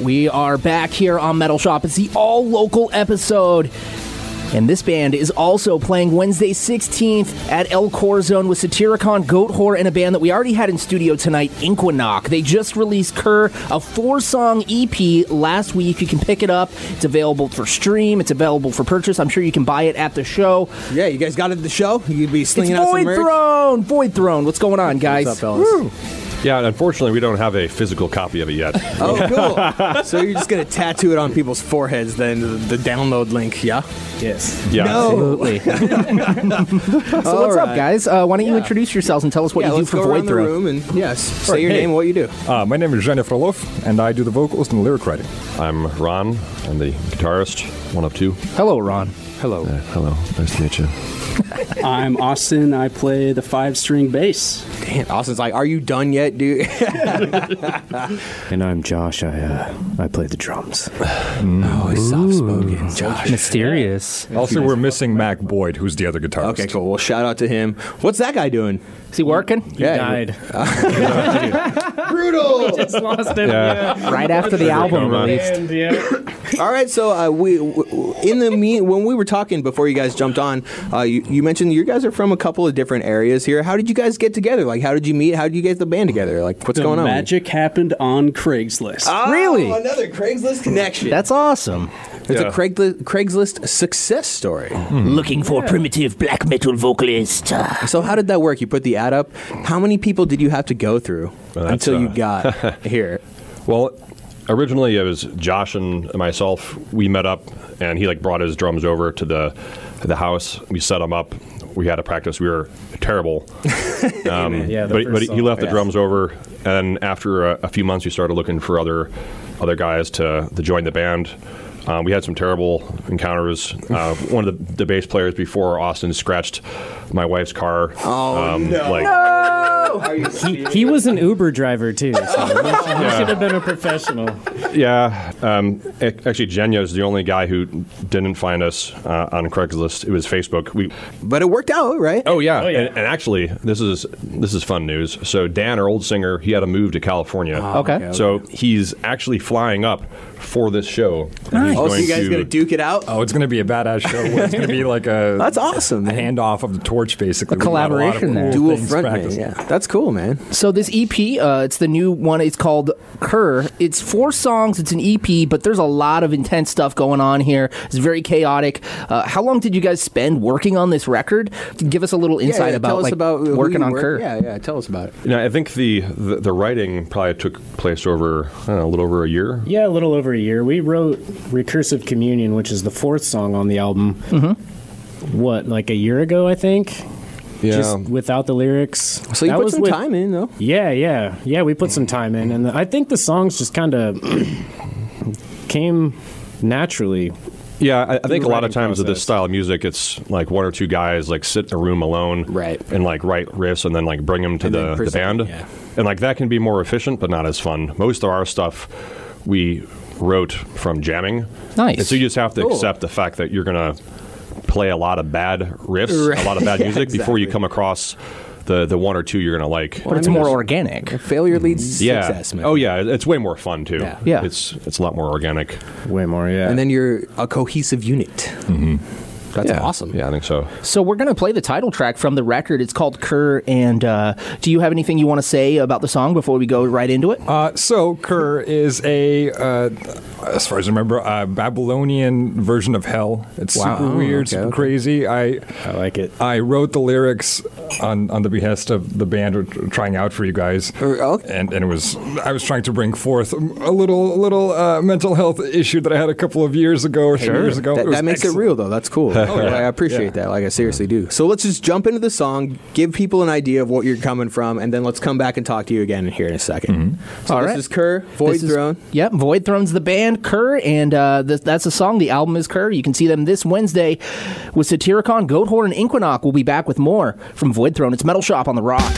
We are back here on Metal Shop. It's the all-local episode. And this band is also playing Wednesday 16th at El Corazon with Satyricon, Goatwhore, and a band that we already had in studio tonight, Inquinok. They just released Kur, a 4-song EP last week. You can pick it up. It's available for stream. It's available for purchase. I'm sure you can buy it at the show. Yeah, you guys got it at the show? You'd be slinging out some merch? It's Void Throne! Void Throne. What's going on, guys? What's up, fellas? Yeah, unfortunately, we don't have a physical copy of it yet. Oh, cool. So you're just going to tattoo it on people's foreheads, then the download link, yeah? Yes. Yeah. No. Absolutely. So all what's right. up, guys? Why don't you introduce yourselves and tell us what you do for Void Throne? Room and say your name and what you do. My name is Jeanne Froloff, and I do the vocals and the lyric writing. I'm Ron. I'm the guitarist, one of two. Hello, Ron. Hello. Hello. Nice to meet you. I'm Austin. I play the 5-string bass. Damn, Austin's like, are you done yet, dude? And I'm Josh. I play the drums. Oh, he's soft-spoken. Josh. Mysterious. Yeah. Also, we're missing Mac Boyd, who's the other guitarist. Okay, cool. Well, shout out to him. What's that guy doing? Is he working? He died. Brutal! We just lost him. Yeah. Right after the album released. All right, so when we were talking before you guys jumped on, you mentioned you guys are from a couple of different areas here. How did you guys get together? Like, how did you meet? How did you get the band together? Like, what's going on? Magic happened on Craigslist. Oh, really? Another Craigslist connection. That's awesome. It's a Craigslist success story. Hmm. Looking for a primitive black metal vocalist. So how did that work? You put the ad up. How many people did you have to go through until you got here? Well, originally it was Josh and myself. We met up, and he brought his drums over to the house. We set them up. We had a practice. We were terrible. But he left the drums over, and after a few months, we started looking for other guys to join the band. We had some terrible encounters. One of the bass players before Austin scratched my wife's car. Oh, no. He was an Uber driver, too. So he should have been a professional. Yeah. Actually, Jenya is the only guy who didn't find us on Craigslist. It was Facebook. But it worked out, right? Oh, yeah. And actually, this is fun news. So Dan, our old singer, he had to move to California. Oh, okay. So he's actually flying up for this show. Nice. Oh, so you guys going to duke it out? Oh, it's going to be a badass show. It's going to be like a... That's awesome. A handoff of the torch, basically. A collaboration there. Dual frontman, yeah. That's cool, man. So this EP, it's the new one. It's called Kur. It's 4 songs. It's an EP, but there's a lot of intense stuff going on here. It's very chaotic. How long did you guys spend working on this record? Give us a little insight about working on Kur. Yeah, tell us about it. You know, I think the writing probably took place over, I don't know, a little over a year. Yeah, a little over a year. We wrote Recursive Communion, which is the 4th song on the album, like a year ago, I think? Yeah. Just without the lyrics. So you put some time in, though? Yeah, we put some time in. And I think the songs just kind of came naturally. Yeah, I think a lot of times with this style of music, it's like one or two guys sit in a room alone and write riffs and then bring them to the band. Yeah. And that can be more efficient, but not as fun. Most of our stuff, we wrote from jamming. Nice. And so you just have to accept the fact that you're going to play a lot of bad riffs, a lot of bad music before you come across the one or two you're going to like. But it's more organic. Failure leads to success. Maybe. Oh, yeah. It's way more fun, too. Yeah. It's a lot more organic. Way more, yeah. And then you're a cohesive unit. Mm-hmm. That's awesome. Yeah, I think so. So we're going to play the title track from the record. It's called Kur, and do you have anything you want to say about the song before we go right into it? So Kur is a, as far as I remember, a Babylonian version of hell. It's super weird, super crazy. I like it. I wrote the lyrics on the behest of the band we're trying out for you guys. And I was trying to bring forth a little mental health issue that I had a couple of years ago. That makes it real, though. That's cool. Oh, yeah. I appreciate that. Like, I seriously do. So let's just jump into the song, give people an idea of what you're coming from, and then let's come back and talk to you again here in a second. Mm-hmm. So All right. This is Kur, Void Throne. Yep, Void Throne's the band, Kur, and that's the song. The album is Kur. You can see them this Wednesday with Satyricon, Goatwhore, and Inquinok. We'll be back with more from Void Throne. It's Metal Shop on the Rock.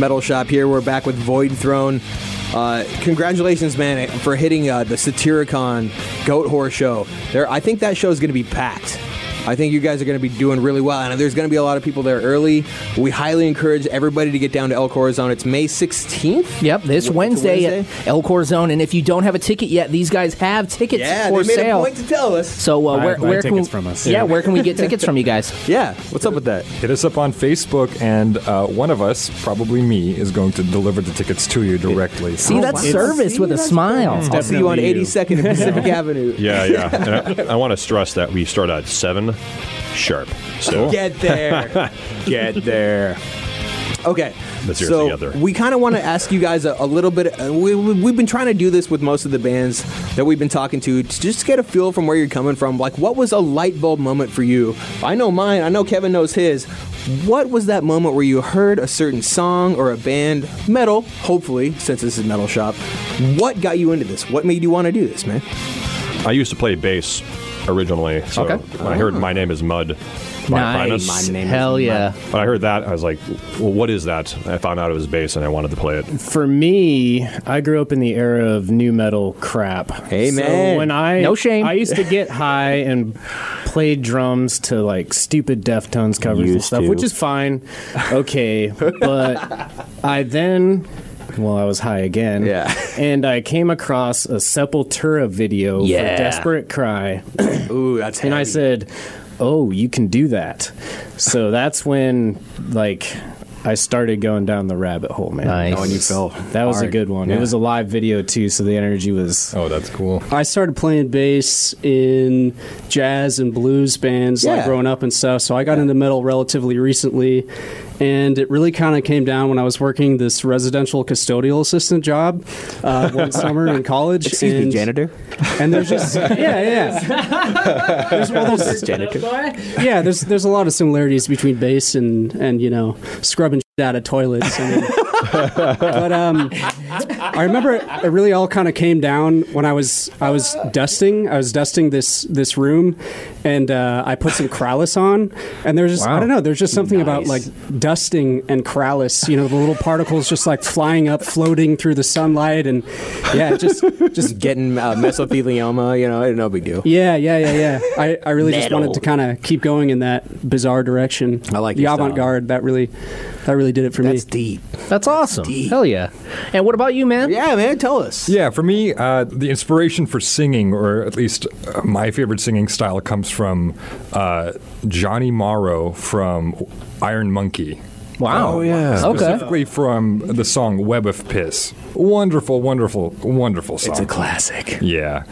Metal Shop here. We're back with Void Throne. Congratulations, man, for hitting the Satyricon Goatwhore show. I think that show is going to be packed. I think you guys are going to be doing really well, and there's going to be a lot of people there early. We highly encourage everybody to get down to El Corazon. It's May 16th. Yep, this Wednesday at El Corazon, and if you don't have a ticket yet, these guys have tickets for sale. Yeah, they made a point to tell us. So where can we, from us. Yeah, where can we get tickets from you guys? Yeah, what's up with that? Hit us up on Facebook, and one of us, probably me, is going to deliver the tickets to you directly. See, that's service with a smile. I'll see you on 82nd and Pacific Avenue. Yeah. And I want to stress that we start at 7. Sharp. So get there. Okay. So we kind of want to ask you guys a little bit. We've been trying to do this with most of the bands that we've been talking to just get a feel from where you're coming from. Like, what was a light bulb moment for you? I know mine. I know Kevin knows his. What was that moment where you heard a certain song or a band, metal, hopefully, since this is Metal Shop? What got you into this? What made you want to do this, man? I used to play bass originally, so when I heard My Name Is Mud by Primus, when I heard that, I was like, well, what is that? I found out it was bass and I wanted to play it. For me, I grew up in the era of nu metal crap. Hey, man. So when no shame. I used to get high and play drums to like stupid Deftones covers and stuff, which is fine. Okay. But I then... Well, I was high again. Yeah. And I came across a Sepultura video for Desperate Cry. Ooh, that's heavy. And I said, oh, you can do that. So that's when, like... I started going down the rabbit hole, man. Nice. Oh, and you fell hard. That was a good one. Yeah. It was a live video, too, so the energy was... Oh, that's cool. I started playing bass in jazz and blues bands, like, growing up and stuff, so I got into metal relatively recently, and it really kind of came down when I was working this residential custodial assistant job one summer in college. Excuse me, janitor? And there's just... There's a lot of similarities between bass and you know, scrub out of toilets. But I remember it really all kind of came down when I was dusting. I was dusting this room, and I put some Krallice on, and there's just I don't know. There's just something about like dusting and Krallice. You know, the little particles just like flying up, floating through the sunlight, and just getting mesothelioma. You know, no big deal. Yeah. I really just wanted to kind of keep going in that bizarre direction. I like the avant-garde. That really did it for me. That's deep. That's awesome. Hell yeah. And what about you, man? Yeah, man, tell us. Yeah, for me, the inspiration for singing, or at least my favorite singing style, comes from Johnny Morrow from Iron Monkey. Wow. Oh, yeah. Specifically from the song Web of Piss. Wonderful, wonderful, wonderful song. It's a classic. Yeah.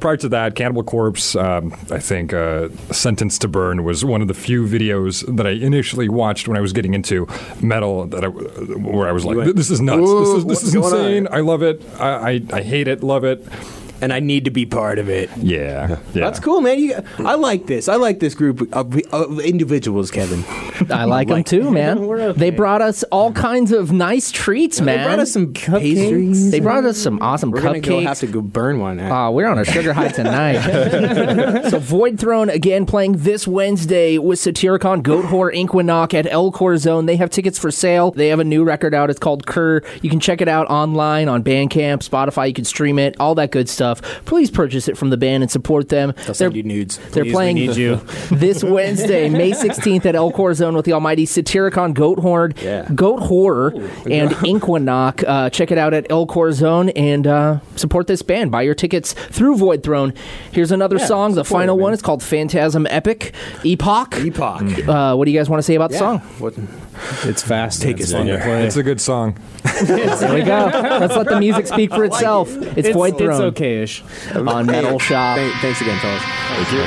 Prior to that, Cannibal Corpse, I think Sentence to Burn was one of the few videos that I initially watched when I was getting into metal where I was like, this is nuts. Ooh, this is insane. I love it. I hate it. Love it. And I need to be part of it. Yeah. That's cool, man. I like this. I like this group of individuals, Kevin. I like them too, man. Okay. They brought us all kinds of nice treats, man. They brought us some pastries. They brought us some awesome cupcakes. We're going to have to go burn one. We're on a sugar high tonight. So Void Throne, again, playing this Wednesday with Satyricon, Goatwhore, Inquinok at El Corazon. They have tickets for sale. They have a new record out. It's called Kur. You can check it out online on Bandcamp, Spotify. You can stream it, all that good stuff. Please purchase it from the band and support them. They'll send you nudes. They're playing this Wednesday, May 16th at El Corazon with the almighty Satyricon, Goatwhore, and Inquinok. Check it out at El Corazon and support this band. Buy your tickets through Void Throne. Here's another song, the final one. It's called Phantasm Epic Epoch. What do you guys want to say about the song? It's fast. Take it longer. It's a good song. There we go. Let's let the music speak for itself. It's Void Throne. It's okay-ish. On Metal Shop. Thanks again, fellas. Thank you.